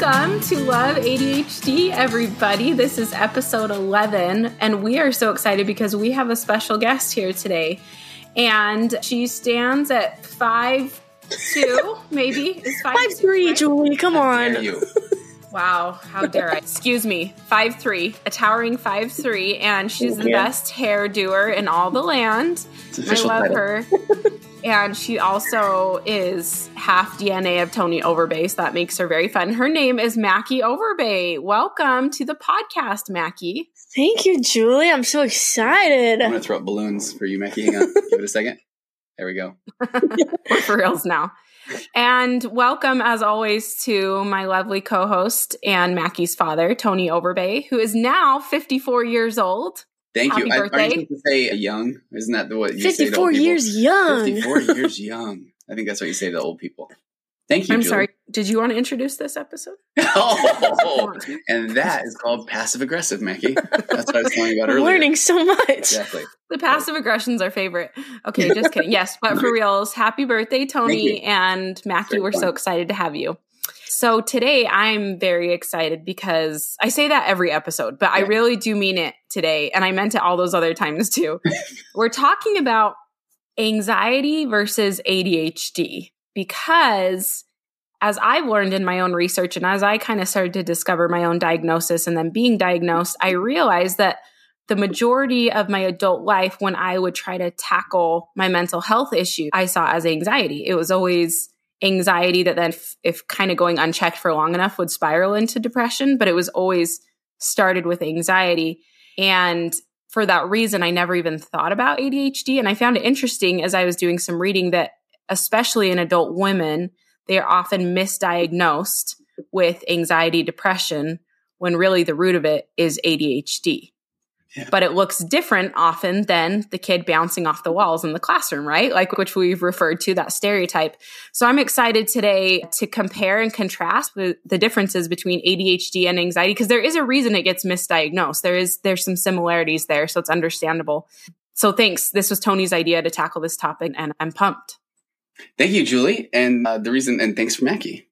Welcome to Love ADHD, everybody. This is episode 11, and we are so excited because we have a special guest here today. And she stands at 5'2", maybe? 5'3", right? Julie, come on. How dare you. Wow, how dare I? Excuse me, 5'3", a towering 5'3", and she's the best hairdoer in all the land. I love her. And she also is half DNA of Tony Overbay, so that makes her very fun. Her name is Mackie Overbay. Welcome to the podcast, Mackie. Thank you, Julie. I'm so excited. I'm going to throw up balloons for you, Mackie. Hang on. Give it a second. There we go. We're for reals now. And welcome, as always, to my lovely co-host and Mackie's father, Tony Overbay, who is now 54 years old. Thank you. Happy birthday. Aren't you supposed to say young? Isn't that what you say to old people? 54 years young. 54 years young. I think that's what you say to old people. Thank you, Julie. I'm sorry. Did you want to introduce this episode? Oh, and that is called passive-aggressive, Mackie. That's what I was telling you about earlier. Learning so much. Exactly. The passive aggression's our favorite. Okay, just kidding. Yes, but for reals, happy birthday, Tony and Mackie. We're so excited to have you. So today I'm very excited because I say that every episode, but I really do mean it today. And I meant it all those other times too. We're talking about anxiety versus ADHD because as I've learned in my own research and as I kind of started to discover my own diagnosis and then being diagnosed, I realized that the majority of my adult life when I would try to tackle my mental health issue, I saw as anxiety. It was always anxiety that then if kind of going unchecked for long enough would spiral into depression, but it was always started with anxiety. And for that reason, I never even thought about ADHD. And I found it interesting as I was doing some reading that especially in adult women, they are often misdiagnosed with anxiety, depression, when really the root of it is ADHD. Yeah. But it looks different often than the kid bouncing off the walls in the classroom, right? Like, which we've referred to that stereotype. So I'm excited today to compare and contrast the differences between ADHD and anxiety, because there is a reason it gets misdiagnosed. There's some similarities there, so it's understandable. So thanks. This was Tony's idea to tackle this topic, and I'm pumped. Thank you, Julie. And thanks for Mackie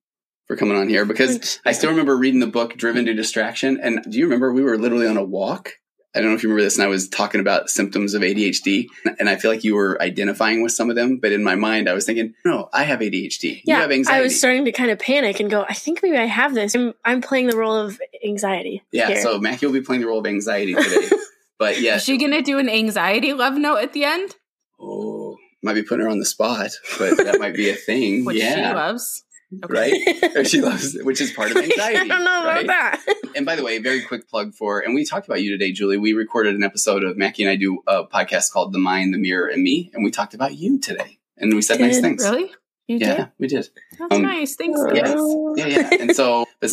for coming on here, because I still remember reading the book Driven to Distraction. And do you remember we were literally on a walk? I don't know if you remember this, and I was talking about symptoms of ADHD, and I feel like you were identifying with some of them, but in my mind, I was thinking, no, I have ADHD. Yeah, you have anxiety. I was starting to kind of panic and go, I think maybe I have this. I'm playing the role of anxiety. Yeah, so Mackie will be playing the role of anxiety today, but yeah. Is she going to do an anxiety love note at the end? Oh, might be putting her on the spot, but that might be a thing. Which she loves. Okay. Right? Or she loves it, which is part of anxiety. I don't know about that. And by the way, very quick plug and we talked about you today, Julie. We recorded an episode of Mackie and I do a podcast called The Mind, The Mirror and Me. And we talked about you today. And we said nice things. Really? You did? We did. That's nice. Thanks, guys. Yeah. And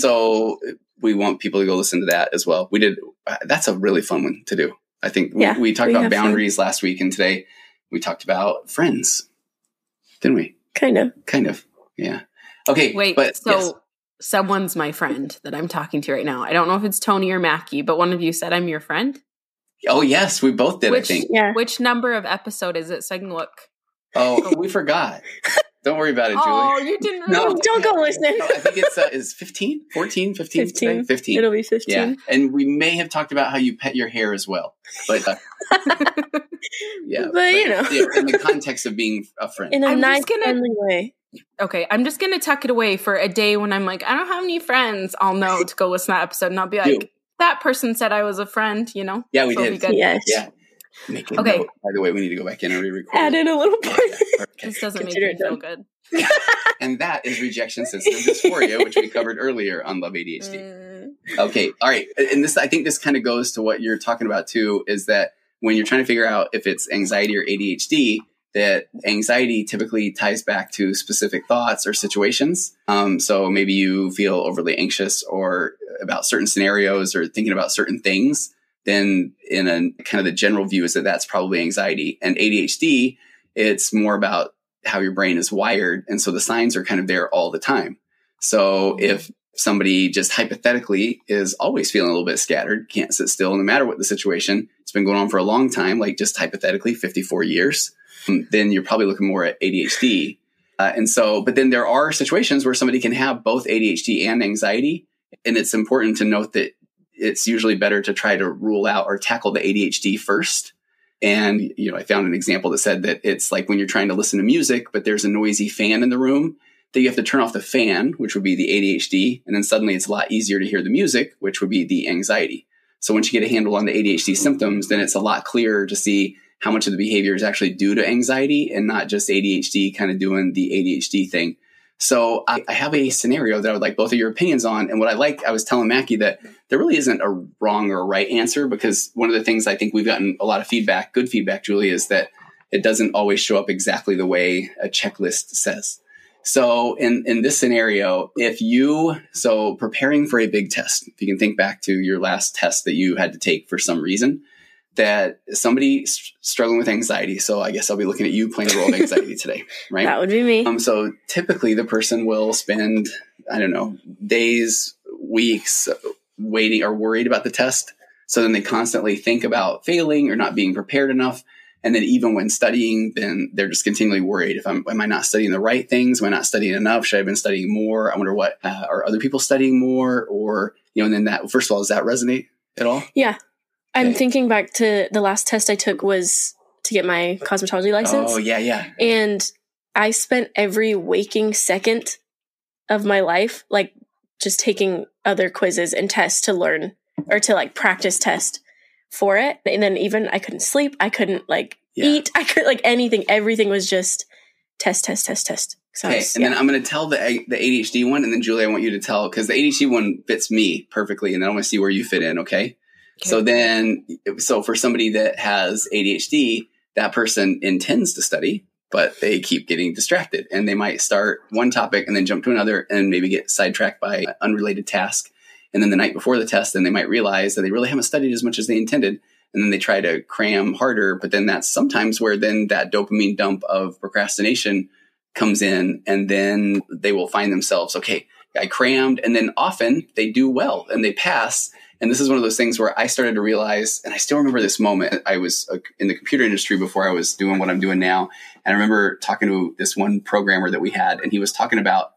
so we want people to go listen to that as well. We did. That's a really fun one to do. I think we talked about boundaries last week. And today we talked about friends. Didn't we? Kind of. Yeah. Okay, wait, someone's my friend that I'm talking to right now. I don't know if it's Tony or Mackie, but one of you said I'm your friend? Oh, yes, we both did, I think. Yeah. Which number of episode is it so I can look? Oh, we forgot. Don't worry about it, Julie. Oh, you didn't really? No, don't go listen. No, I think it's 15, 14, 15? 15. It'll be 15. Yeah, and we may have talked about how you pet your hair as well. But, but you know. Yeah, in the context of being a friend. In a nice, friendly way. Okay, I'm just going to tuck it away for a day when I'm like, I don't have any friends. I'll know to go listen to that episode and I'll be like, that person said I was a friend, you know? Yeah, we did. Yes. Yeah. Make it note. By the way, we need to go back in and re-record. Add in a little bit. This doesn't make me feel good. Yeah. And that is rejection sensitive dysphoria, which we covered earlier on Love ADHD. Okay, all right. And this, I think this kind of goes to what you're talking about too, is that when you're trying to figure out if it's anxiety or ADHD, that anxiety typically ties back to specific thoughts or situations. So maybe you feel overly anxious or about certain scenarios or thinking about certain things. Then in a kind of the general view is that that's probably anxiety. And ADHD, it's more about how your brain is wired. And so the signs are kind of there all the time. So if somebody just hypothetically is always feeling a little bit scattered, can't sit still, no matter what the situation, it's been going on for a long time, like just hypothetically 54 years. Then you're probably looking more at ADHD. And so, but then there are situations where somebody can have both ADHD and anxiety. And it's important to note that it's usually better to try to rule out or tackle the ADHD first. And, you know, I found an example that said that it's like when you're trying to listen to music, but there's a noisy fan in the room, that you have to turn off the fan, which would be the ADHD. And then suddenly it's a lot easier to hear the music, which would be the anxiety. So once you get a handle on the ADHD symptoms, then it's a lot clearer to see how much of the behavior is actually due to anxiety and not just ADHD kind of doing the ADHD thing. So I have a scenario that I would like both of your opinions on. And what I was telling Mackie that there really isn't a wrong or right answer, because one of the things I think we've gotten a lot of feedback, good feedback, Julie, is that it doesn't always show up exactly the way a checklist says. So in this scenario, so preparing for a big test, if you can think back to your last test that you had to take for some reason, that somebody struggling with anxiety. So I guess I'll be looking at you playing the role of anxiety today, right? That would be me. So typically the person will spend, I don't know, days, weeks waiting or worried about the test. So then they constantly think about failing or not being prepared enough. And then even when studying, then they're just continually worried. Am I not studying the right things? Am I not studying enough? Should I have been studying more? I wonder what, are other people studying more? Or, you know, and then that, first of all, does that resonate at all? Yeah. I'm thinking back to the last test I took was to get my cosmetology license. Oh, yeah, yeah. And I spent every waking second of my life, like, just taking other quizzes and tests to learn or to, like, practice test for it. And then even I couldn't sleep. I couldn't, like, eat. I couldn't, like, anything. Everything was just test. So then I'm going to tell the ADHD one. And then, Julie, I want you to tell, because the ADHD one fits me perfectly. And then I want to see where you fit in, okay? Okay. So for somebody that has ADHD, that person intends to study, but they keep getting distracted, and they might start one topic and then jump to another and maybe get sidetracked by an unrelated task. And then the night before the test, then they might realize that they really haven't studied as much as they intended. And then they try to cram harder, but then that's sometimes where then that dopamine dump of procrastination comes in, and then they will find themselves, okay, I crammed. And then often they do well and they pass. And this is one of those things where I started to realize, and I still remember this moment. I was in the computer industry before I was doing what I'm doing now. And I remember talking to this one programmer that we had, and he was talking about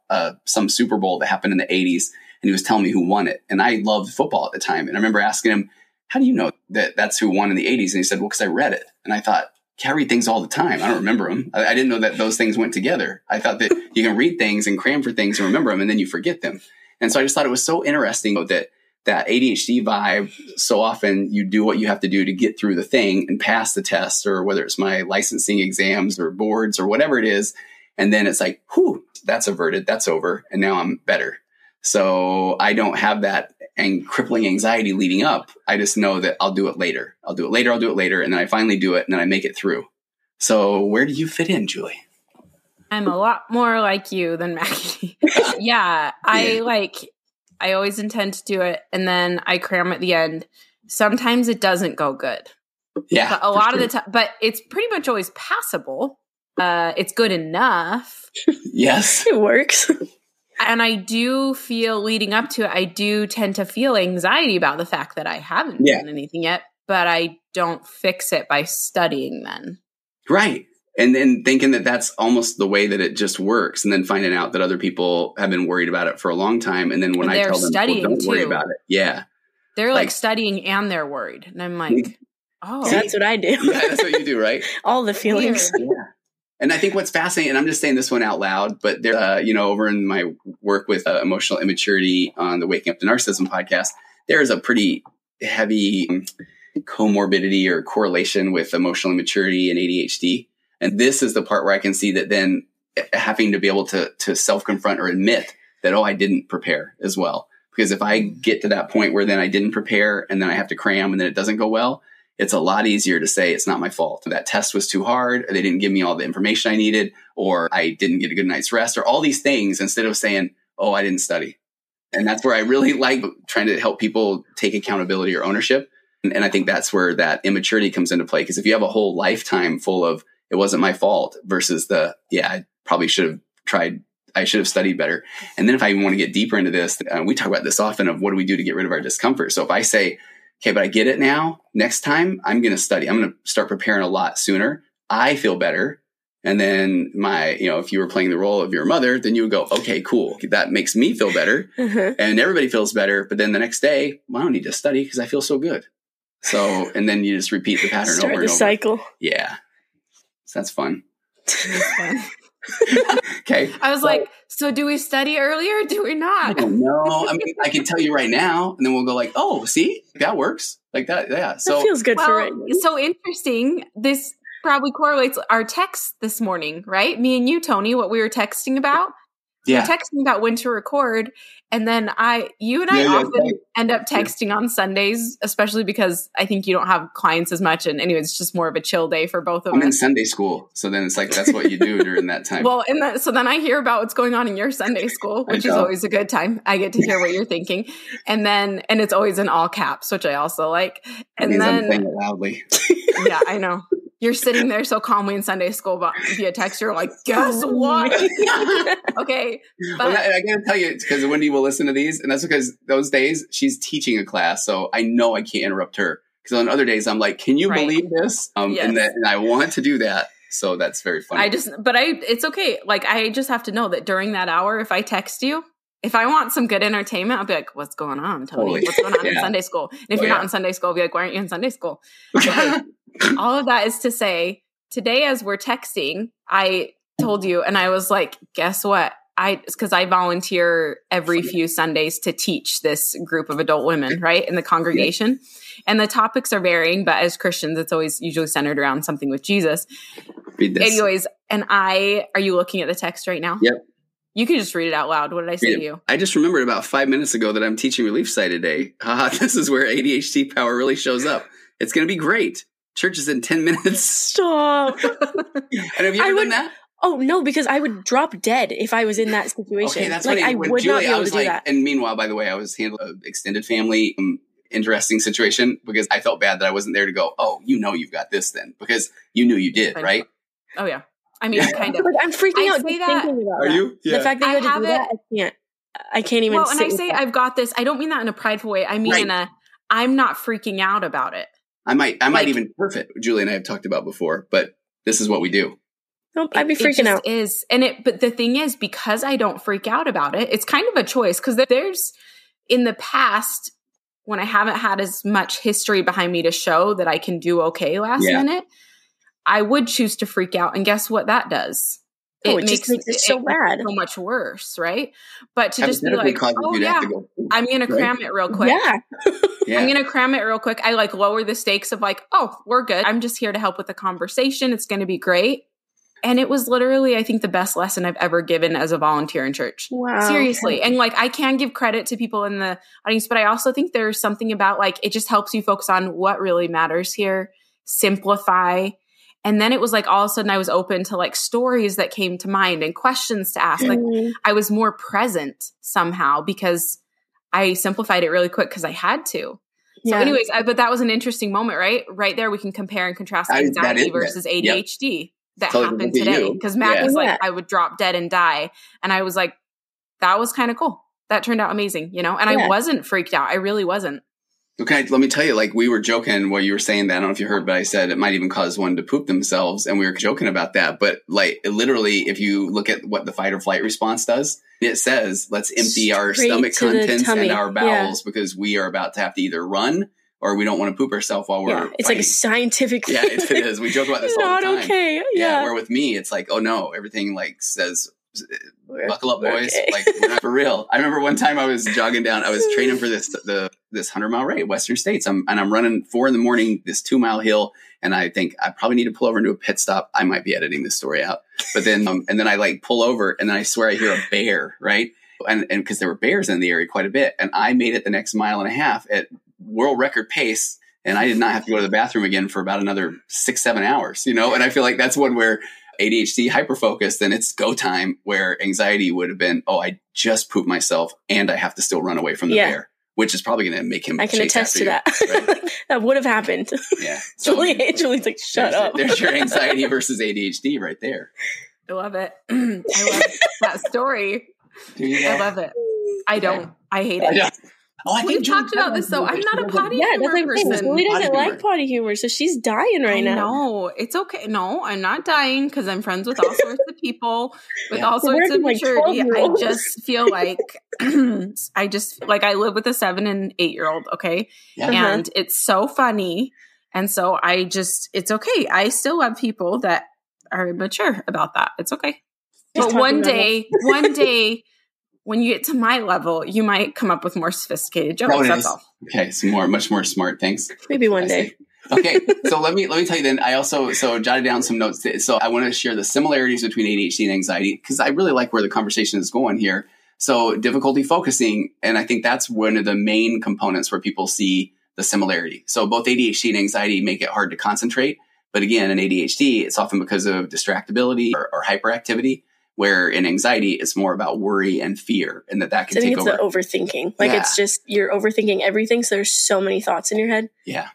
some Super Bowl that happened in the 80s. And he was telling me who won it. And I loved football at the time. And I remember asking him, how do you know that that's who won in the 80s? And he said, well, because I read it. And I thought, I read things all the time. I don't remember them. I didn't know that those things went together. I thought that you can read things and cram for things and remember them, and then you forget them. And so I just thought it was so interesting that ADHD vibe, so often you do what you have to do to get through the thing and pass the test, or whether it's my licensing exams or boards or whatever it is. And then it's like, whew, that's averted. That's over. And now I'm better. So I don't have that and crippling anxiety leading up. I just know that I'll do it later. And then I finally do it, and then I make it through. So where do you fit in, Julie? I'm a lot more like you than Mackie. Yeah. I always intend to do it, and then I cram at the end. Sometimes it doesn't go good. Yeah. But a lot of the time, but it's pretty much always passable. It's good enough. Yes. It works. And I do feel, leading up to it, I do tend to feel anxiety about the fact that I haven't done anything yet, but I don't fix it by studying then. Right. And then thinking that that's almost the way that it just works, and then finding out that other people have been worried about it for a long time. And then when I tell them, don't worry about it. Yeah. They're like studying and they're worried. And I'm like, oh. See, that's what I do. Yeah, that's what you do, right? All the feelings. Yeah. And I think what's fascinating, and I'm just saying this one out loud, but there, over in my work with emotional immaturity on the Waking Up to Narcissism podcast, there is a pretty heavy comorbidity or correlation with emotional immaturity and ADHD. And this is the part where I can see that then having to be able to self-confront or admit that, I didn't prepare as well. Because if I get to that point where then I didn't prepare and then I have to cram and then it doesn't go well, it's a lot easier to say it's not my fault. That test was too hard, or they didn't give me all the information I needed, or I didn't get a good night's rest, or all these things, instead of saying, I didn't study. And that's where I really like trying to help people take accountability or ownership. And I think that's where that immaturity comes into play. Because if you have a whole lifetime full of, it wasn't my fault, versus I probably should have tried, I should have studied better. And then if I want to get deeper into this, we talk about this often of what do we do to get rid of our discomfort. So if I say, okay, but I get it now. Next time, I'm going to study. I'm going to start preparing a lot sooner. I feel better. And then my, you know, if you were playing the role of your mother, then you would go, okay, cool. That makes me feel better. Mm-hmm. And everybody feels better. But then the next day, well, I don't need to study because I feel so good. So, and then you just repeat the pattern over and over. Start the cycle. Yeah. So that's fun. That's fun. Okay. I was like, so do we study earlier? Or do we not? No, I mean, I can tell you right now, and then we'll go like, oh, see, that works like that. Yeah. So that feels good for it. So interesting. This probably correlates our text this morning, right? Me and you, Tony, what we were texting about. Yeah. We're texting about when to record. And then you and I often end up texting on Sundays, especially because I think you don't have clients as much. And anyway, it's just more of a chill day for both of us. I'm in Sunday school. So then it's like, that's what you do during that time. Well, and so then I hear about what's going on in your Sunday school, which is always a good time. I get to hear what you're thinking. And then, and it's always in all caps, which I also like. And then I'm saying it loudly. Yeah, I know. You're sitting there so calmly in Sunday school via text. You're like, guess what? Okay. Well, I got to tell you, because Wendy will listen to these. And that's because those days she's teaching a class. So I know I can't interrupt her. Because on other days, I'm like, can you believe this? And I want to do that. So that's very funny. It's okay. Like, I just have to know that during that hour, if I text you, if I want some good entertainment, I'll be like, what's going on, Tony? Totally. What's going on in Sunday school? And if you're not in Sunday school, I'll be like, why aren't you in Sunday school? All of that is to say, today as we're texting, I told you, and I was like, guess what? Because I volunteer every few Sundays to teach this group of adult women, right, in the congregation. And the topics are varying, but as Christians, it's always usually centered around something with Jesus. Read this. Anyways, are you looking at the text right now? Yep. You can just read it out loud. What did I say to you? I just remembered about 5 minutes ago that I'm teaching Relief Site today. This is where ADHD power really shows up. It's going to be great. Church is in 10 minutes. Stop. Have you ever done that? Oh, no, because I would drop dead if I was in that situation. Okay, that's funny. I would not be able to do that. And meanwhile, by the way, I was handling an extended family interesting situation because I felt bad that I wasn't there to go, oh, you know you've got this then. Because you knew you did, right? Oh, yeah. I mean, kind of. Like, I'm freaking out thinking about that. Are you? Yeah. The fact that you had to do that, I can't even. Well, and I say I've got this. I don't mean that in a prideful way. I mean in a, I'm not freaking out about it. I might even perf it. Julie and I have talked about before, but this is what we do. Nope, I'd be freaking out. But the thing is, because I don't freak out about it, it's kind of a choice. Because there's in the past when I haven't had as much history behind me to show that I can do okay last minute. I would choose to freak out. And guess what that does? It just makes it so bad. So much worse, right? But to just be like, I'm going to cram it real quick. Yeah. I'm going to cram it real quick. I like lower the stakes of like, oh, we're good. I'm just here to help with the conversation. It's going to be great. And it was literally, I think, the best lesson I've ever given as a volunteer in church. Wow. Seriously. And like, I can give credit to people in the audience, but I also think there's something about like, it just helps you focus on what really matters here, simplify. And then it was like, all of a sudden I was open to like stories that came to mind and questions to ask. Like I was more present somehow because I simplified it really quick because I had to. Yeah. So anyways, but that was an interesting moment, right? Right there, we can compare and contrast anxiety versus ADHD. Yep. That totally happened today because Matt was like, I would drop dead and die. And I was like, that was kind of cool. That turned out amazing, you know? And I wasn't freaked out. I really wasn't. Okay, let me tell you, like we were joking while you were saying that. I don't know if you heard, but I said it might even cause one to poop themselves. And we were joking about that. But like literally, if you look at what the fight or flight response does, it says, let's empty our stomach contents and our bowels because we are about to have to either run or we don't want to poop ourselves while we're it's fighting. Like a scientific thing. Yeah, it is. We joke about this all the time. Not okay. Yeah. Where with me, it's like, oh no, everything like says, buckle up, boys. Okay. Like we're not for real. I remember one time I was jogging down. I was training for this 100-mile rate, Western States. I'm running 4 a.m, this 2-mile hill. And I think I probably need to pull over into a pit stop. I might be editing this story out. But then, and then I like pull over and then I swear I hear a bear, right? And cause there were bears in the area quite a bit. And I made it the next 1.5 miles at world record pace. And I did not have to go to the bathroom again for about another 6-7 hours, you know? And I feel like that's one where ADHD hyperfocus, then it's go time, where anxiety would have been, oh, I just pooped myself and I have to still run away from the bear. Which is probably going to make him. I can attest to that. Right? That would have happened. Yeah. So, Julie's like, shut up. There's your anxiety versus ADHD right there. I love it. I love that story. I love it. I don't. I hate it. Oh, I think we've talked about this, though. I'm not a potty humor person. Julie doesn't like potty humor, so she's dying right now. No, it's okay. No, I'm not dying because I'm friends with all sorts of people with all sorts of maturity. I just feel like I live with a 7- and 8-year-old. Okay, and it's so funny, and so it's okay. I still love people that are immature about that. It's okay, but one day. When you get to my level, you might come up with more sophisticated jokes. That's all. Okay, some more, much more smart things. Maybe one day. Okay, so let me tell you. Then I also jotted down some notes. So I want to share the similarities between ADHD and anxiety because I really like where the conversation is going here. So difficulty focusing, and I think that's one of the main components where people see the similarity. So both ADHD and anxiety make it hard to concentrate, but again, in ADHD, it's often because of distractibility or hyperactivity. Where in anxiety, it's more about worry and fear, and that can take over. I think it's the overthinking. It's just you're overthinking everything. So there's so many thoughts in your head. Yeah.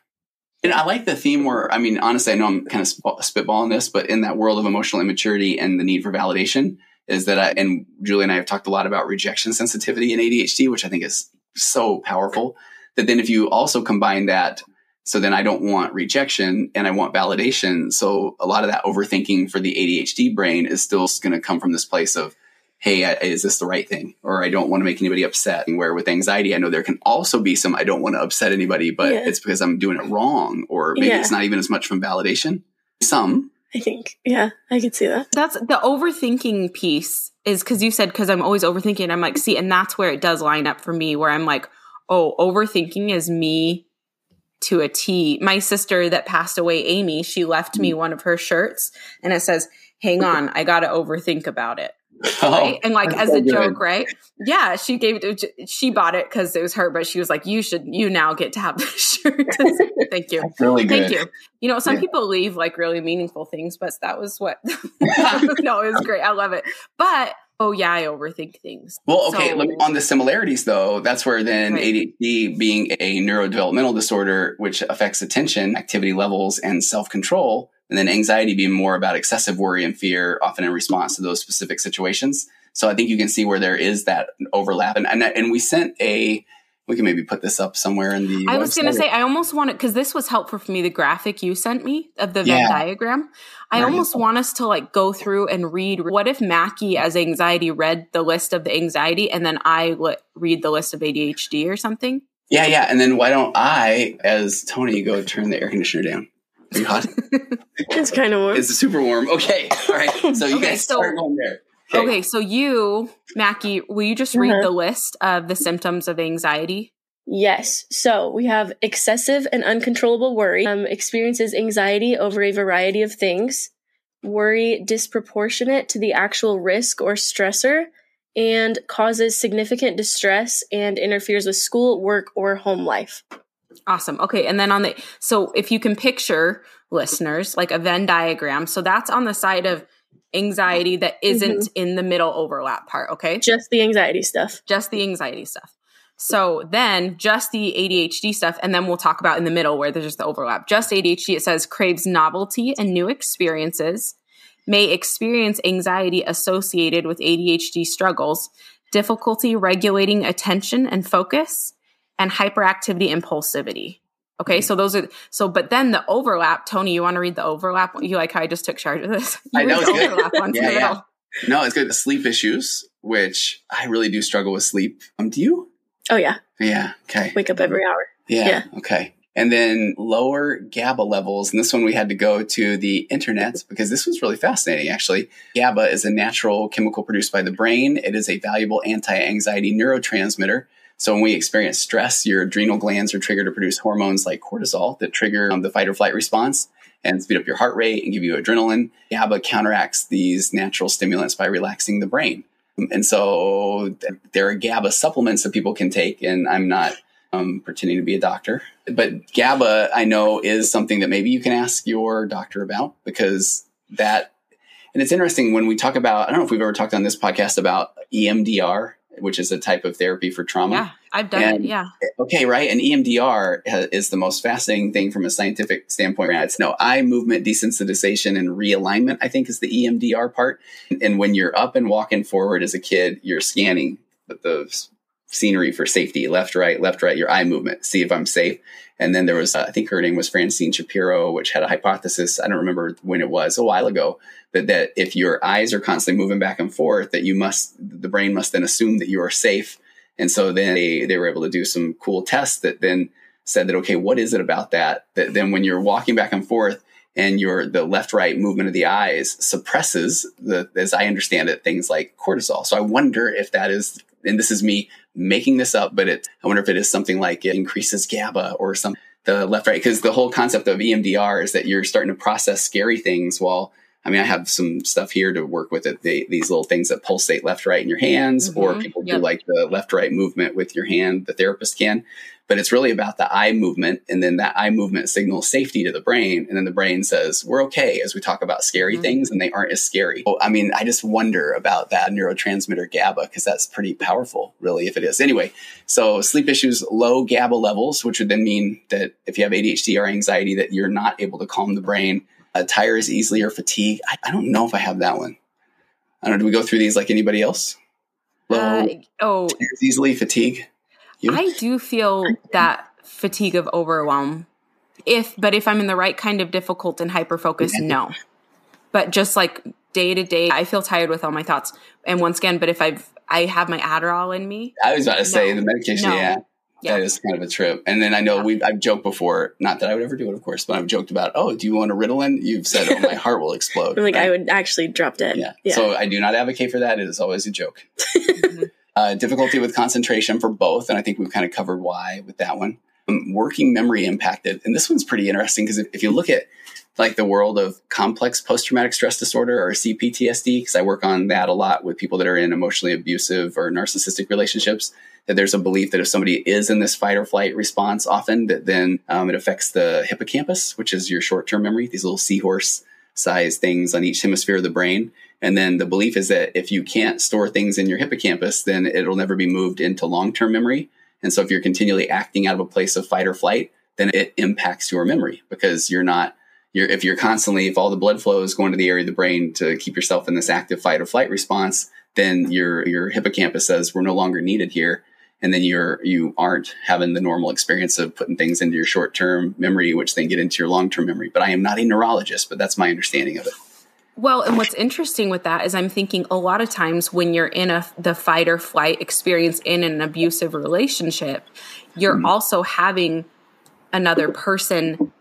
And I like the theme where, I mean, honestly, I know I'm kind of spitballing this, but in that world of emotional immaturity and the need for validation is that and Julie and I have talked a lot about rejection sensitivity in ADHD, which I think is so powerful that then if you also combine that, so then I don't want rejection and I want validation. So a lot of that overthinking for the ADHD brain is still going to come from this place of, hey, is this the right thing? Or I don't want to make anybody upset. And where with anxiety, I know there can also be some, I don't want to upset anybody, but it's because I'm doing it wrong. Or maybe it's not even as much from validation. Some. I think. Yeah, I could see that. That's the overthinking piece is because you said, because I'm always overthinking. I'm like, see, and that's where it does line up for me where I'm like, oh, overthinking is me. To a T. My sister that passed away, Amy, she left me one of her shirts and it says, hang on, I got to overthink about it. Right? And like as a joke, right? Yeah. She she bought it cause it was her, but she was like, you now get to have this shirt. Thank you. Really good. Thank you. You know, some people leave like really meaningful things, but that was what, no, it was great. I love it. But oh yeah, I overthink things. Well, okay. So, on the similarities though, that's where then ADHD being a neurodevelopmental disorder, which affects attention, activity levels, and self-control, and then anxiety being more about excessive worry and fear, often in response to those specific situations. So I think you can see where there is that overlap. And we can maybe put this up somewhere in the. I was going to say, I almost want it because this was helpful for me. The graphic you sent me of the Venn diagram. I almost want us to like go through and read. What if Mackie as anxiety read the list of the anxiety and then I read the list of ADHD or something? Yeah. Yeah. And then why don't I, as Tony, go turn the air conditioner down? Are you hot? It's kind of warm. It's super warm. Okay. All right. So you guys start going there. Okay, so you, Mackie, will you just read the list of the symptoms of anxiety? Yes. So we have excessive and uncontrollable worry, experiences anxiety over a variety of things, worry disproportionate to the actual risk or stressor, and causes significant distress and interferes with school, work, or home life. Awesome. Okay. And then so if you can picture, listeners, like a Venn diagram, so that's on the side of anxiety that isn't in the middle overlap part, okay? Just the anxiety stuff. So then just the ADHD stuff, and then we'll talk about in the middle where there's just the overlap. Just ADHD, it says, craves novelty and new experiences, may experience anxiety associated with ADHD struggles, difficulty regulating attention and focus, and hyperactivity impulsivity. Okay, so but then the overlap, Tony, you want to read the overlap? You like how I just took charge of this? I know, it's good. Yeah. No, it's good. Sleep issues, which I really do struggle with sleep. Do you? Oh, yeah. Yeah, okay. Wake up every hour. Yeah, okay. And then lower GABA levels. And this one we had to go to the internet because this was really fascinating, actually. GABA is a natural chemical produced by the brain. It is a valuable anti-anxiety neurotransmitter. So when we experience stress, your adrenal glands are triggered to produce hormones like cortisol that trigger the fight or flight response and speed up your heart rate and give you adrenaline. GABA counteracts these natural stimulants by relaxing the brain. And so there are GABA supplements that people can take. And I'm not pretending to be a doctor. But GABA, I know, is something that maybe you can ask your doctor about because that... And it's interesting when we talk about... I don't know if we've ever talked on this podcast about EMDR, which is a type of therapy for trauma. Yeah, I've done it. Yeah. Okay, right. And EMDR is the most fascinating thing from a scientific standpoint. It's eye movement desensitization and realignment, I think, is the EMDR part. And when you're up and walking forward as a kid, you're scanning the scenery for safety, left, right, your eye movement, see if I'm safe. And then there was, I think her name was Francine Shapiro, which had a hypothesis, I don't remember when it was, a while ago, that if your eyes are constantly moving back and forth, that the brain must then assume that you are safe. And so then they were able to do some cool tests that then said that, okay, what is it about that then when you're walking back and forth and the left-right movement of the eyes suppresses, as I understand it, things like cortisol. So I wonder if that is, and this is me making this up, but I wonder if it is something like it increases GABA or the left-right, because the whole concept of EMDR is that you're starting to process scary things while, I mean, I have some stuff here to work with it. These little things that pulsate left-right in your hands, mm-hmm. or people do like the left-right movement with your hand, the therapist can. But it's really about the eye movement. And then that eye movement signals safety to the brain. And then the brain says, we're okay, as we talk about scary mm-hmm. things, and they aren't as scary. Well, I mean, I just wonder about that neurotransmitter GABA, because that's pretty powerful, really, if it is. Anyway, so sleep issues, low GABA levels, which would then mean that if you have ADHD or anxiety, that you're not able to calm the brain. Tires easily or fatigue. I don't know if I have that one. I don't know. Do we go through these like anybody else? Tires easily, fatigue. You? I do feel that fatigue of overwhelm. But if I'm in the right kind of difficult and hyper-focused, no. But just like day to day, I feel tired with all my thoughts. And once again, but if I have my Adderall in me. I was about to say the medication, Yeah. That is kind of a trip. And then I know I've joked before, not that I would ever do it, of course, but I've joked about, oh, do you want a Ritalin? You've said, oh, my heart will explode. I'm like, right? I would actually drop dead. Yeah. So I do not advocate for that. It is always a joke. Difficulty with concentration for both. And I think we've kind of covered why with that one. Working memory impacted. And this one's pretty interesting because if you look at like the world of complex post-traumatic stress disorder or CPTSD, because I work on that a lot with people that are in emotionally abusive or narcissistic relationships, that there's a belief that if somebody is in this fight or flight response often, that then it affects the hippocampus, which is your short-term memory, these little seahorse-sized things on each hemisphere of the brain. And then the belief is that if you can't store things in your hippocampus, then it'll never be moved into long-term memory. And so if you're continually acting out of a place of fight or flight, then it impacts your memory because if all the blood flow is going to the area of the brain to keep yourself in this active fight or flight response, then your hippocampus says we're no longer needed here. And then you aren't having the normal experience of putting things into your short-term memory, which then get into your long-term memory. But I am not a neurologist, but that's my understanding of it. Well, and what's interesting with that is I'm thinking a lot of times when you're in the fight or flight experience in an abusive relationship, you're mm-hmm. also having another person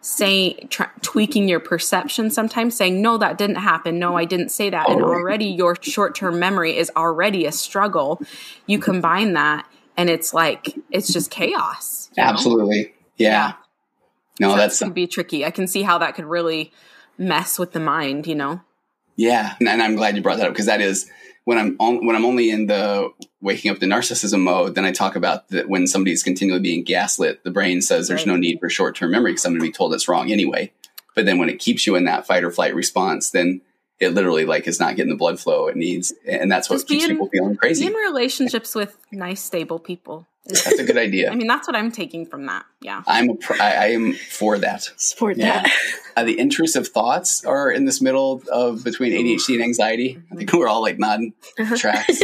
tweaking your perception sometimes, saying, no, that didn't happen. No, I didn't say that. And already your short-term memory is already a struggle. You combine that and it's like, it's just chaos. Absolutely. Know? Yeah. No, so that's going to be tricky. I can see how that could really mess with the mind, you know? Yeah. And I'm glad you brought that up because that is when I'm only in the waking up to narcissism mode, then I talk about that when somebody's continually being gaslit, the brain says there's no need for short-term memory because I'm going to be told it's wrong anyway. But then when it keeps you in that fight or flight response, then it literally like is not getting the blood flow it needs. And that's what keeps people feeling crazy. In relationships with nice, stable people. That's a good idea. I mean, that's what I'm taking from that. Yeah. I am for that. Support that. The intrusive thoughts are in this middle of between ADHD and anxiety. Mm-hmm. I think we're all like nodding tracks.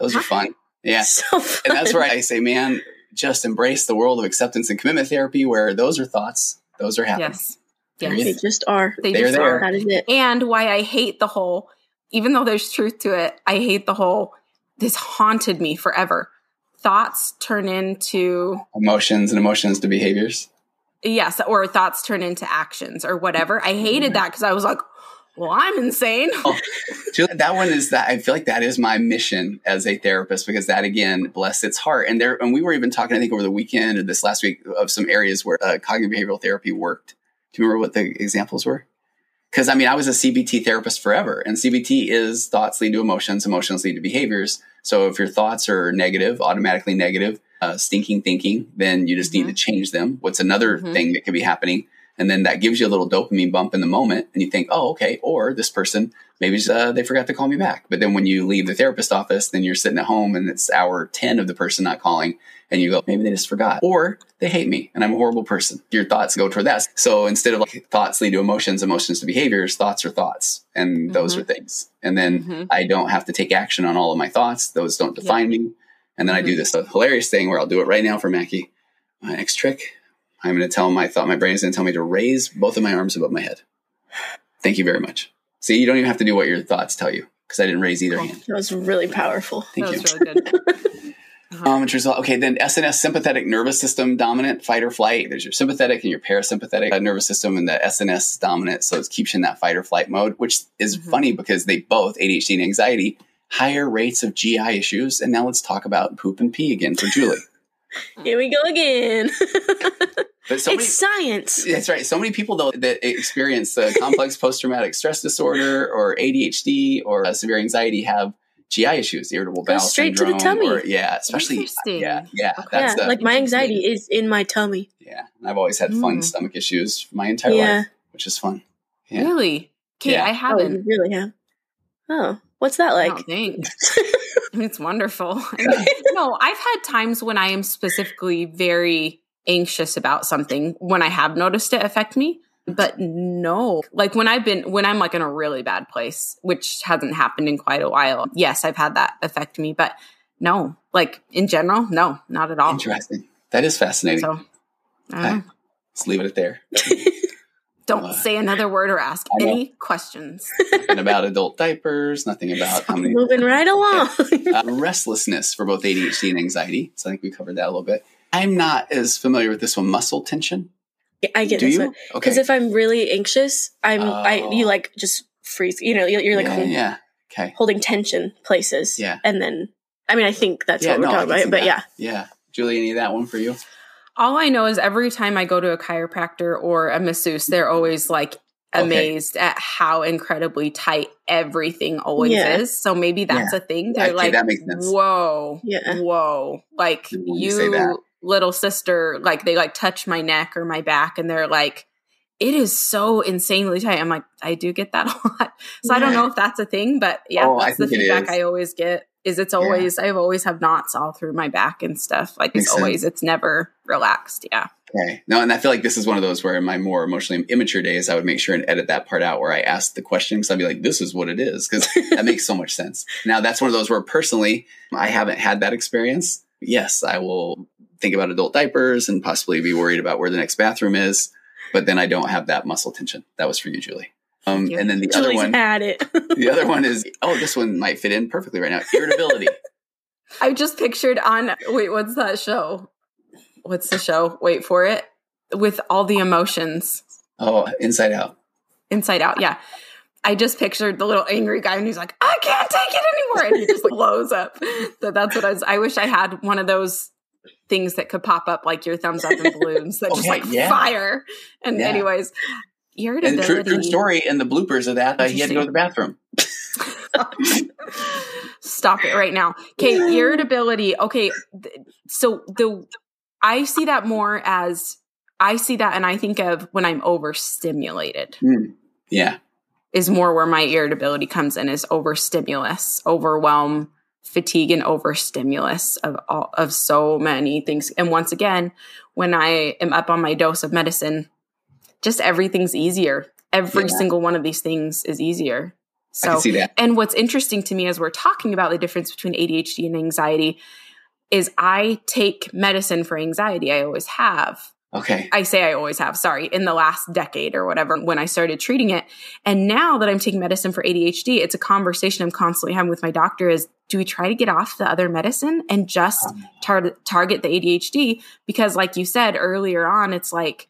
Those are fun. Yeah. So fun. And that's where I say, man, just embrace the world of acceptance and commitment therapy where those are thoughts. Those are happening. Yes. They just are. They just are. That is it. And why I hate the whole, even though there's truth to it, I hate the whole, this haunted me forever. Thoughts turn into emotions and emotions to behaviors. Yes. Or thoughts turn into actions or whatever. I hated that because I was like, well, I'm insane. Julie, that one is that I feel like that is my mission as a therapist, because that, again, bless its heart. And we were even talking, I think, over the weekend or this last week of some areas where cognitive behavioral therapy worked. Do you remember what the examples were? Because, I mean, I was a CBT therapist forever, and CBT is thoughts lead to emotions, emotions lead to behaviors. So if your thoughts are negative, automatically negative, stinking thinking, then you just need to change them. What's another thing that could be happening? And then that gives you a little dopamine bump in the moment, and you think, oh, okay, or this person, maybe they forgot to call me back. But then when you leave the therapist office, then you're sitting at home, and it's hour 10 of the person not calling, and you go, maybe they just forgot, or they hate me, and I'm a horrible person. Your thoughts go toward that. So instead of like thoughts lead to emotions, emotions to behaviors, thoughts are thoughts, and those are things. And then I don't have to take action on all of my thoughts. Those don't define me. And then I do this hilarious thing where I'll do it right now for Mackie. My next trick, I'm going to tell him I thought my brain is going to tell me to raise both of my arms above my head. Thank you very much. See, you don't even have to do what your thoughts tell you because I didn't raise either hand. That was really powerful. Thank you. That was really good. Okay, then SNS, sympathetic nervous system dominant, fight or flight. There's your sympathetic and your parasympathetic nervous system, and the SNS is dominant. So it keeps you in that fight or flight mode, which is funny because they both, ADHD and anxiety, higher rates of GI issues. And now let's talk about poop and pee again for Julie. Here we go again. But so it's science. That's right. So many people, though, that experience the complex post-traumatic stress disorder or ADHD or severe anxiety have GI issues, irritable bowel syndrome. Go straight to the tummy. Or, yeah, especially. Interesting. Yeah. Okay. That's like my anxiety is in my tummy. Yeah. And I've always had fun stomach issues my entire life, which is fun. Yeah. Really? Okay, yeah. I haven't. Oh, really have? Oh, what's that like? Oh, thanks. It's wonderful. No, I've had times when I am specifically very anxious about something when I have noticed it affect me. But no, like when I'm like in a really bad place, which hasn't happened in quite a while. Yes, I've had that affect me, but no, like in general, no, not at all. Interesting. That is fascinating. So, let's leave it there. Don't say another word or ask any questions. Nothing about adult diapers, nothing about how many. Moving right along. Okay. Restlessness for both ADHD and anxiety. So I think we covered that a little bit. I'm not as familiar with this one. Muscle tension. Yeah, I get this one. Because if I'm really anxious, you like just freeze. You know, you're like holding tension places. Yeah. And then, I mean, I think that's what we're talking about. But Yeah. Julie, any of that one for you? All I know is every time I go to a chiropractor or a masseuse, they're always like amazed at how incredibly tight everything always is. So maybe that's a thing. They're like, that makes sense. Whoa, whoa. Like you little sister, like they like touch my neck or my back and they're like, it is so insanely tight. I'm like, I do get that a lot. So I don't know if that's a thing, but that's the feedback I always get. It's always, I've always have knots all through my back and stuff. Like it's always, it's never relaxed. Yeah. Okay. No. And I feel like this is one of those where in my more emotionally immature days, I would make sure and edit that part out where I ask the question. Cause I'd be like, this is what it is. Cause that makes so much sense. Now that's one of those where personally, I haven't had that experience. Yes. I will think about adult diapers and possibly be worried about where the next bathroom is, but then I don't have that muscle tension. That was for you, Julie. And then the Julie's other one, at it. The other one is, this one might fit in perfectly right now. Irritability. I just pictured what's that show? What's the show? Wait for it. With all the emotions. Oh, Inside Out. Inside Out. Yeah. I just pictured the little angry guy and he's like, I can't take it anymore. And he just blows up. So that's what I wish I had one of those things that could pop up like your thumbs up and balloons that just fire. And anyways, and true story and the bloopers of that, he had to go to the bathroom. Stop it right now. Okay, irritability. Okay, so I see that more as, I see that and I think of when I'm overstimulated. Mm. Yeah. Is more where my irritability comes in, is overstimulus, overwhelm, fatigue, and overstimulus of so many things. And once again, when I am up on my dose of medicine, just everything's easier. Every single one of these things is easier. So, I can see that. And what's interesting to me as we're talking about the difference between ADHD and anxiety is I take medicine for anxiety. I always have. Okay. I say I always have, sorry, in the last decade or whatever, when I started treating it. And now that I'm taking medicine for ADHD, it's a conversation I'm constantly having with my doctor is, do we try to get off the other medicine and just target the ADHD? Because like you said earlier on, it's like,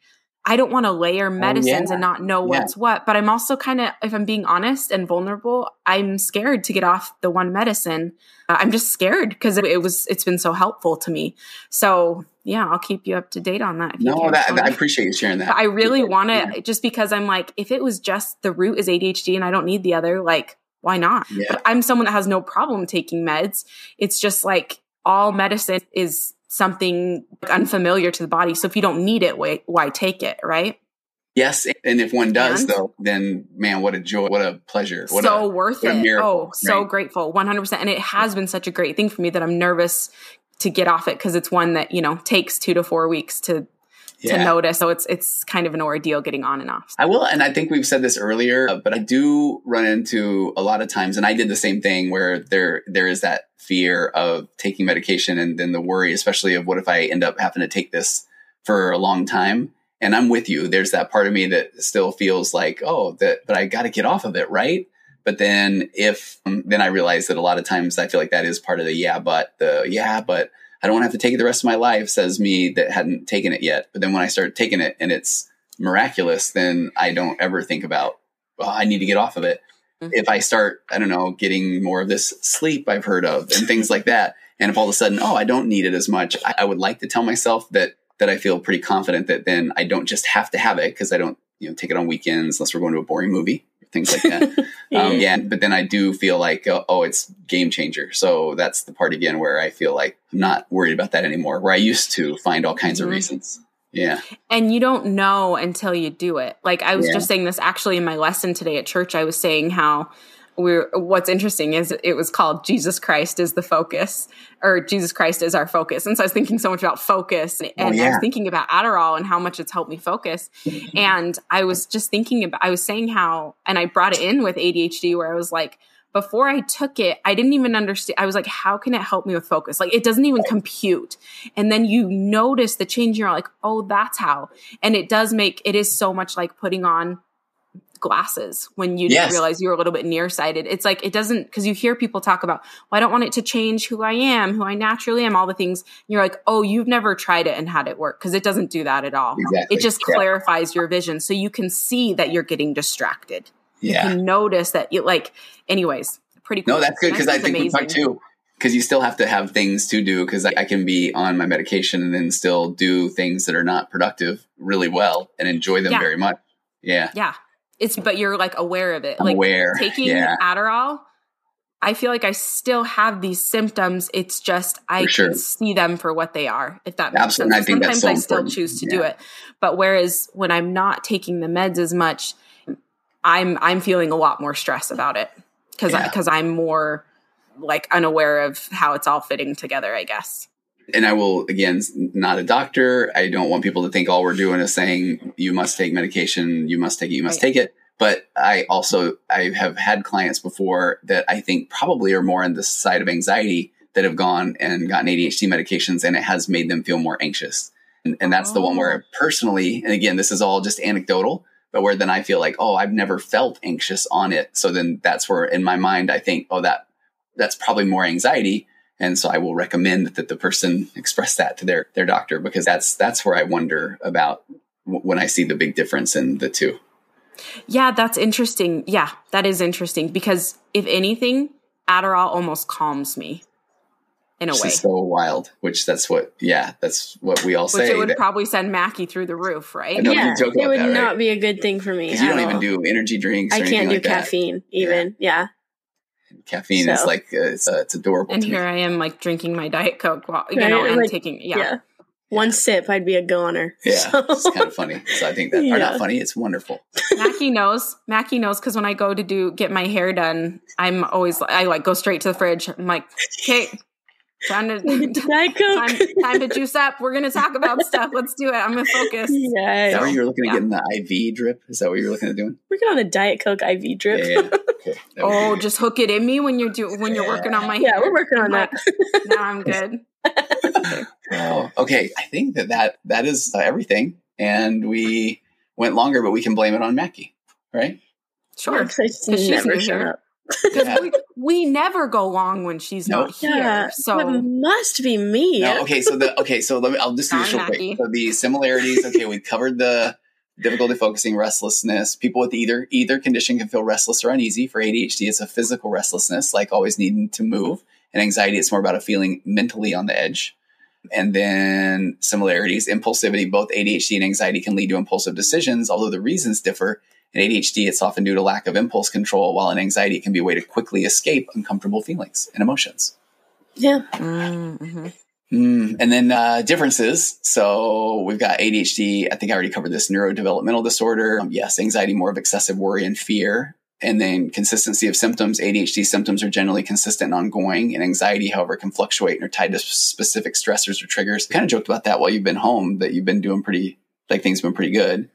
I don't want to layer medicines and not know what's what, but I'm also kind of, if I'm being honest and vulnerable, I'm scared to get off the one medicine. I'm just scared because it's been so helpful to me. So I'll keep you up to date on that. I appreciate you sharing that. But I really want to, just because I'm like, if it was just the root is ADHD and I don't need the other, like, why not? Yeah. But I'm someone that has no problem taking meds. It's just like all medicine is something unfamiliar to the body. So if you don't need it, why take it, right? Yes. And if one does, though, then man, what a joy, what a pleasure. What a miracle, so grateful, 100%. And it has been such a great thing for me that I'm nervous to get off it because it's one that, you know, takes 2 to 4 weeks to to notice. So it's kind of an ordeal getting on and off. I will. And I think we've said this earlier, but I do run into a lot of times, and I did the same thing, where there is that fear of taking medication, and then the worry, especially of what if I end up having to take this for a long time. And I'm with you. There's that part of me that still feels like, but I got to get off of it, right? But then then I realize that a lot of times I feel like that is part of the but I don't have to take it the rest of my life, says me that hadn't taken it yet. But then when I start taking it and it's miraculous, then I don't ever think about, I need to get off of it. Mm-hmm. If I start, getting more of this sleep I've heard of and things like that. And if all of a sudden, I don't need it as much, I would like to tell myself that I feel pretty confident that then I don't just have to have it, because I don't, take it on weekends unless we're going to a boring movie, things like that. But then I do feel like, it's game changer. So that's the part again where I feel like I'm not worried about that anymore, where I used to find all kinds of reasons. Yeah. And you don't know until you do it. Like I was just saying this actually in my lesson today at church. I was saying how what's interesting is it was called Jesus Christ is the focus, or Jesus Christ is our focus. And so I was thinking so much about focus, and I was thinking about Adderall and how much it's helped me focus. And I was just thinking about, I was saying how, and I brought it in with ADHD, where I was like, before I took it, I didn't even understand. I was like, how can it help me with focus? Like, it doesn't even compute. And then you notice the change. You're like, that's how. And it is so much like putting on glasses when you didn't realize you were a little bit nearsighted. It's like, it doesn't, because you hear people talk about, I don't want it to change who I am, who I naturally am, all the things. And you're like, you've never tried it and had it work, because it doesn't do that at all. Exactly. It just clarifies your vision. So you can see that you're getting distracted. Yeah. You can notice that anyways, pretty cool. No, that's good. Cause I think we talked too, cause you still have to have things to do. Cause I can be on my medication and then still do things that are not productive really well and enjoy them very much. Yeah. Yeah. But you're like aware of it. I'm like aware. Taking Adderall, I feel like I still have these symptoms. It's just I can see them for what they are, if that makes sense. I think sometimes that's so important. I still choose to do it. But whereas when I'm not taking the meds as much, I'm feeling a lot more stress about it because I'm more like unaware of how it's all fitting together, I guess. And I will, again, not a doctor. I don't want people to think all we're doing is saying, you must take medication, you must take it, you must take it. But I have had clients before that I think probably are more on the side of anxiety that have gone and gotten ADHD medications, and it has made them feel more anxious. And that's the one where personally, and again, this is all just anecdotal, but where then I feel like, I've never felt anxious on it. So then that's where in my mind, I think, that's probably more anxiety. And so I will recommend that the person express that to their doctor, because that's where I wonder about when I see the big difference in the two. Yeah, that's interesting. Yeah, that is interesting, because if anything, Adderall almost calms me in a way. It's so wild, that's what we all say. Which it would probably send Mackie through the roof, right? Yeah, it would not be a good thing for me. Because you don't even do energy drinks or anything like that. I can't do caffeine even, yeah. Caffeine is like, it's adorable. And here I am like drinking my Diet Coke while, and like, taking, One sip, I'd be a goner. Yeah. So. It's kind of funny. So I think that, are not funny, it's wonderful. Mackie knows. Cause when I go to get my hair done, I go straight to the fridge. I'm like, okay, time to juice up. We're going to talk about stuff. Let's do it. I'm going to focus. Yes. Is that what you were looking at getting the IV drip? Is that what you were looking at doing? Working on a Diet Coke IV drip. Yeah. Okay. Just hook it in me when you're working on my hair. Yeah, we're working on that. Now I'm good. Okay. I think that is everything. And we went longer, but we can blame it on Mackie, right? Sure. Because she's never showed up. Because we never go long when she's not here. Yeah. So it must be me. No, okay. So I'll just do this real quick. So the similarities. Okay. We covered the difficulty focusing, restlessness. People with either condition can feel restless or uneasy. For ADHD, it's a physical restlessness, like always needing to move. And anxiety, it's more about a feeling mentally on the edge. And then similarities, impulsivity. Both ADHD and anxiety can lead to impulsive decisions, although the reasons differ. In ADHD, it's often due to lack of impulse control, while in anxiety, it can be a way to quickly escape uncomfortable feelings and emotions. Yeah. Mm-hmm. And then differences. So we've got ADHD. I think I already covered this, neurodevelopmental disorder. Yes, anxiety, more of excessive worry and fear. And then consistency of symptoms. ADHD symptoms are generally consistent and ongoing. And anxiety, however, can fluctuate and are tied to specific stressors or triggers. I kind of joked about that while you've been home, that you've been doing pretty like things have been pretty good.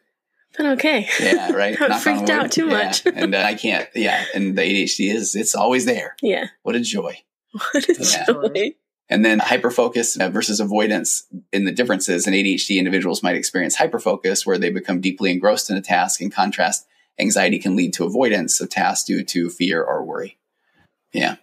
Been okay. Yeah, right. Not freaked out too much. And I can't. Yeah, and the ADHD it's always there. Yeah. What a joy. What a joy. And then hyperfocus versus avoidance in the differences. And ADHD individuals might experience hyperfocus where they become deeply engrossed in a task. In contrast, anxiety can lead to avoidance of tasks due to fear or worry. Yeah.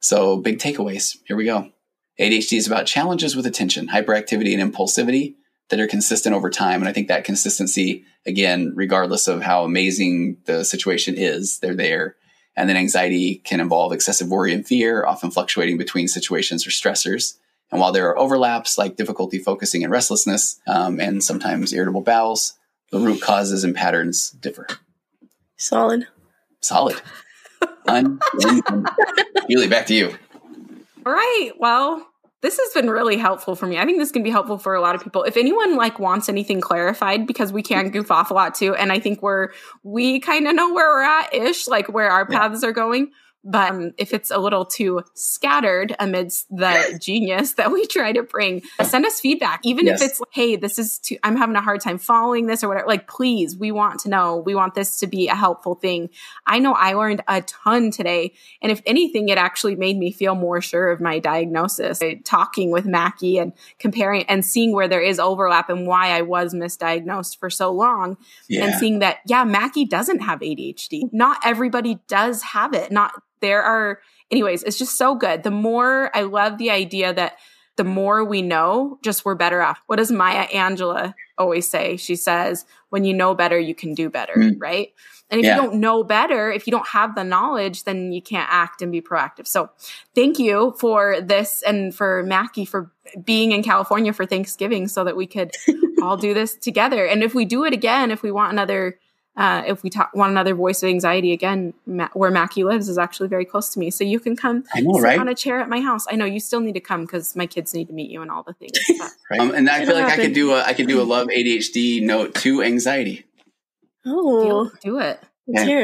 So big takeaways. Here we go. ADHD is about challenges with attention, hyperactivity, and impulsivity that are consistent over time. And I think that consistency, again, regardless of how amazing the situation is, they're there. And then anxiety can involve excessive worry and fear, often fluctuating between situations or stressors. And while there are overlaps like difficulty focusing and restlessness, and sometimes irritable bowels, the root causes and patterns differ. Solid. Julie, back to you. All right. Well, this has been really helpful for me. I think this can be helpful for a lot of people. If anyone wants anything clarified, because we can goof off a lot too. And I think we kind of know where we're at ish, like where our paths are going. But if it's a little too scattered amidst the genius that we try to bring, send us feedback. Even if it's like, hey, this is too, I'm having a hard time following this or whatever. Like, please, we want to know. We want this to be a helpful thing. I know I learned a ton today. And if anything, it actually made me feel more sure of my diagnosis. Talking with Mackie and comparing and seeing where there is overlap and why I was misdiagnosed for so long. Yeah. And seeing that, Mackie doesn't have ADHD. Not everybody does have it. Anyways, it's just so good. The more I love the idea that the more we know, just we're better off. What does Maya Angelou always say? She says, when you know better, you can do better, right? And if you don't know better, if you don't have the knowledge, then you can't act and be proactive. So thank you for this and for Mackie for being in California for Thanksgiving so that we could all do this together. And if we do it again, if we want another want another voice of anxiety again, where Mackie lives is actually very close to me. So you can come sit on a chair at my house. I know you still need to come because my kids need to meet you and all the things. Right. And I feel like happen. I could do a Love ADHD note to anxiety. Oh, do it. Let's hear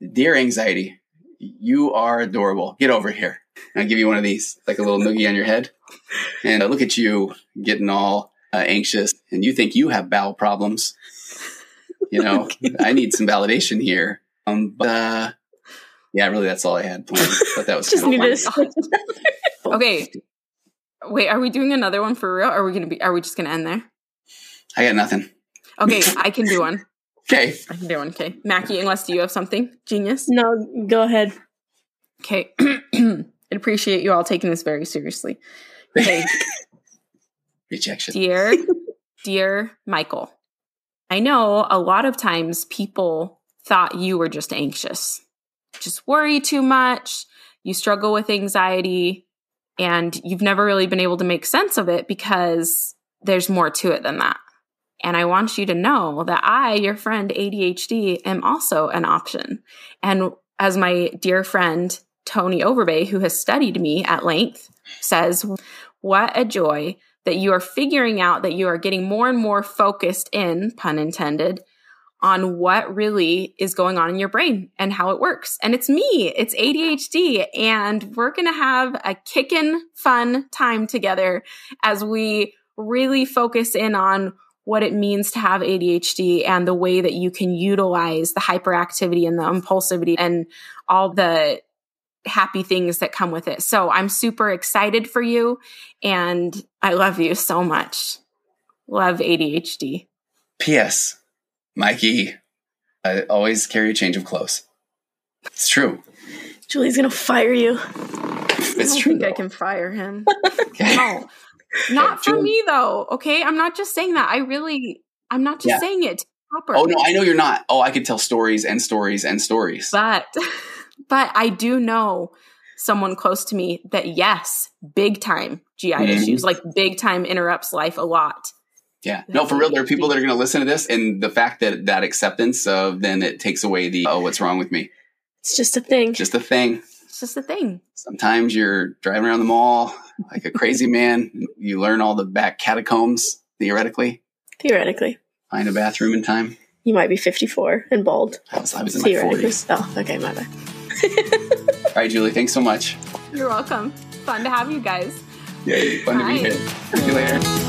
it. Dear anxiety, you are adorable. Get over here. And I'll give you one of these, like a little noogie on your head. And I look at you getting all anxious and you think you have bowel problems. You know, I need some validation here. Really, that's all I had planned. But that was just Okay. Wait, are we doing another one for real? Or are we just going to end there? I got nothing. Okay, I can do one. Okay. Okay. Mackie, unless you have something? Genius? No, go ahead. Okay. I appreciate you all taking this very seriously. Okay. Rejection. Dear Michael. I know a lot of times people thought you were just anxious, just worry too much, you struggle with anxiety, and you've never really been able to make sense of it because there's more to it than that. And I want you to know that I, your friend ADHD, am also an option. And as my dear friend Tony Overbay, who has studied me at length, says, what a joy that you are figuring out that you are getting more and more focused in, pun intended, on what really is going on in your brain and how it works. And it's me, it's ADHD, and we're going to have a kickin' fun time together as we really focus in on what it means to have ADHD and the way that you can utilize the hyperactivity and the impulsivity and all the happy things that come with it. So I'm super excited for you and I love you so much. Love ADHD. P.S. Mikey, I always carry a change of clothes. It's true. Julie's going to fire you. It's true. I don't think I can fire him. No. Not for me though. Okay. I'm not just saying that. I'm not just saying it. Proper. Oh no, I know you're not. Oh, I could tell stories and stories and stories. But I do know someone close to me that, yes, big time GI issues, like big time interrupts life a lot. Yeah. No, for real, there are people that are going to listen to this. And the fact that acceptance of then it takes away the, oh, what's wrong with me? It's just a thing. It's just a thing. Sometimes you're driving around the mall like a crazy man. You learn all the back catacombs, theoretically. Find a bathroom in time. You might be 54 and bald. I was in my 40s. Oh, okay, my bad. All right, Julie, thanks so much. You're welcome. Fun to have you guys. Yeah, fun to be here. See you later.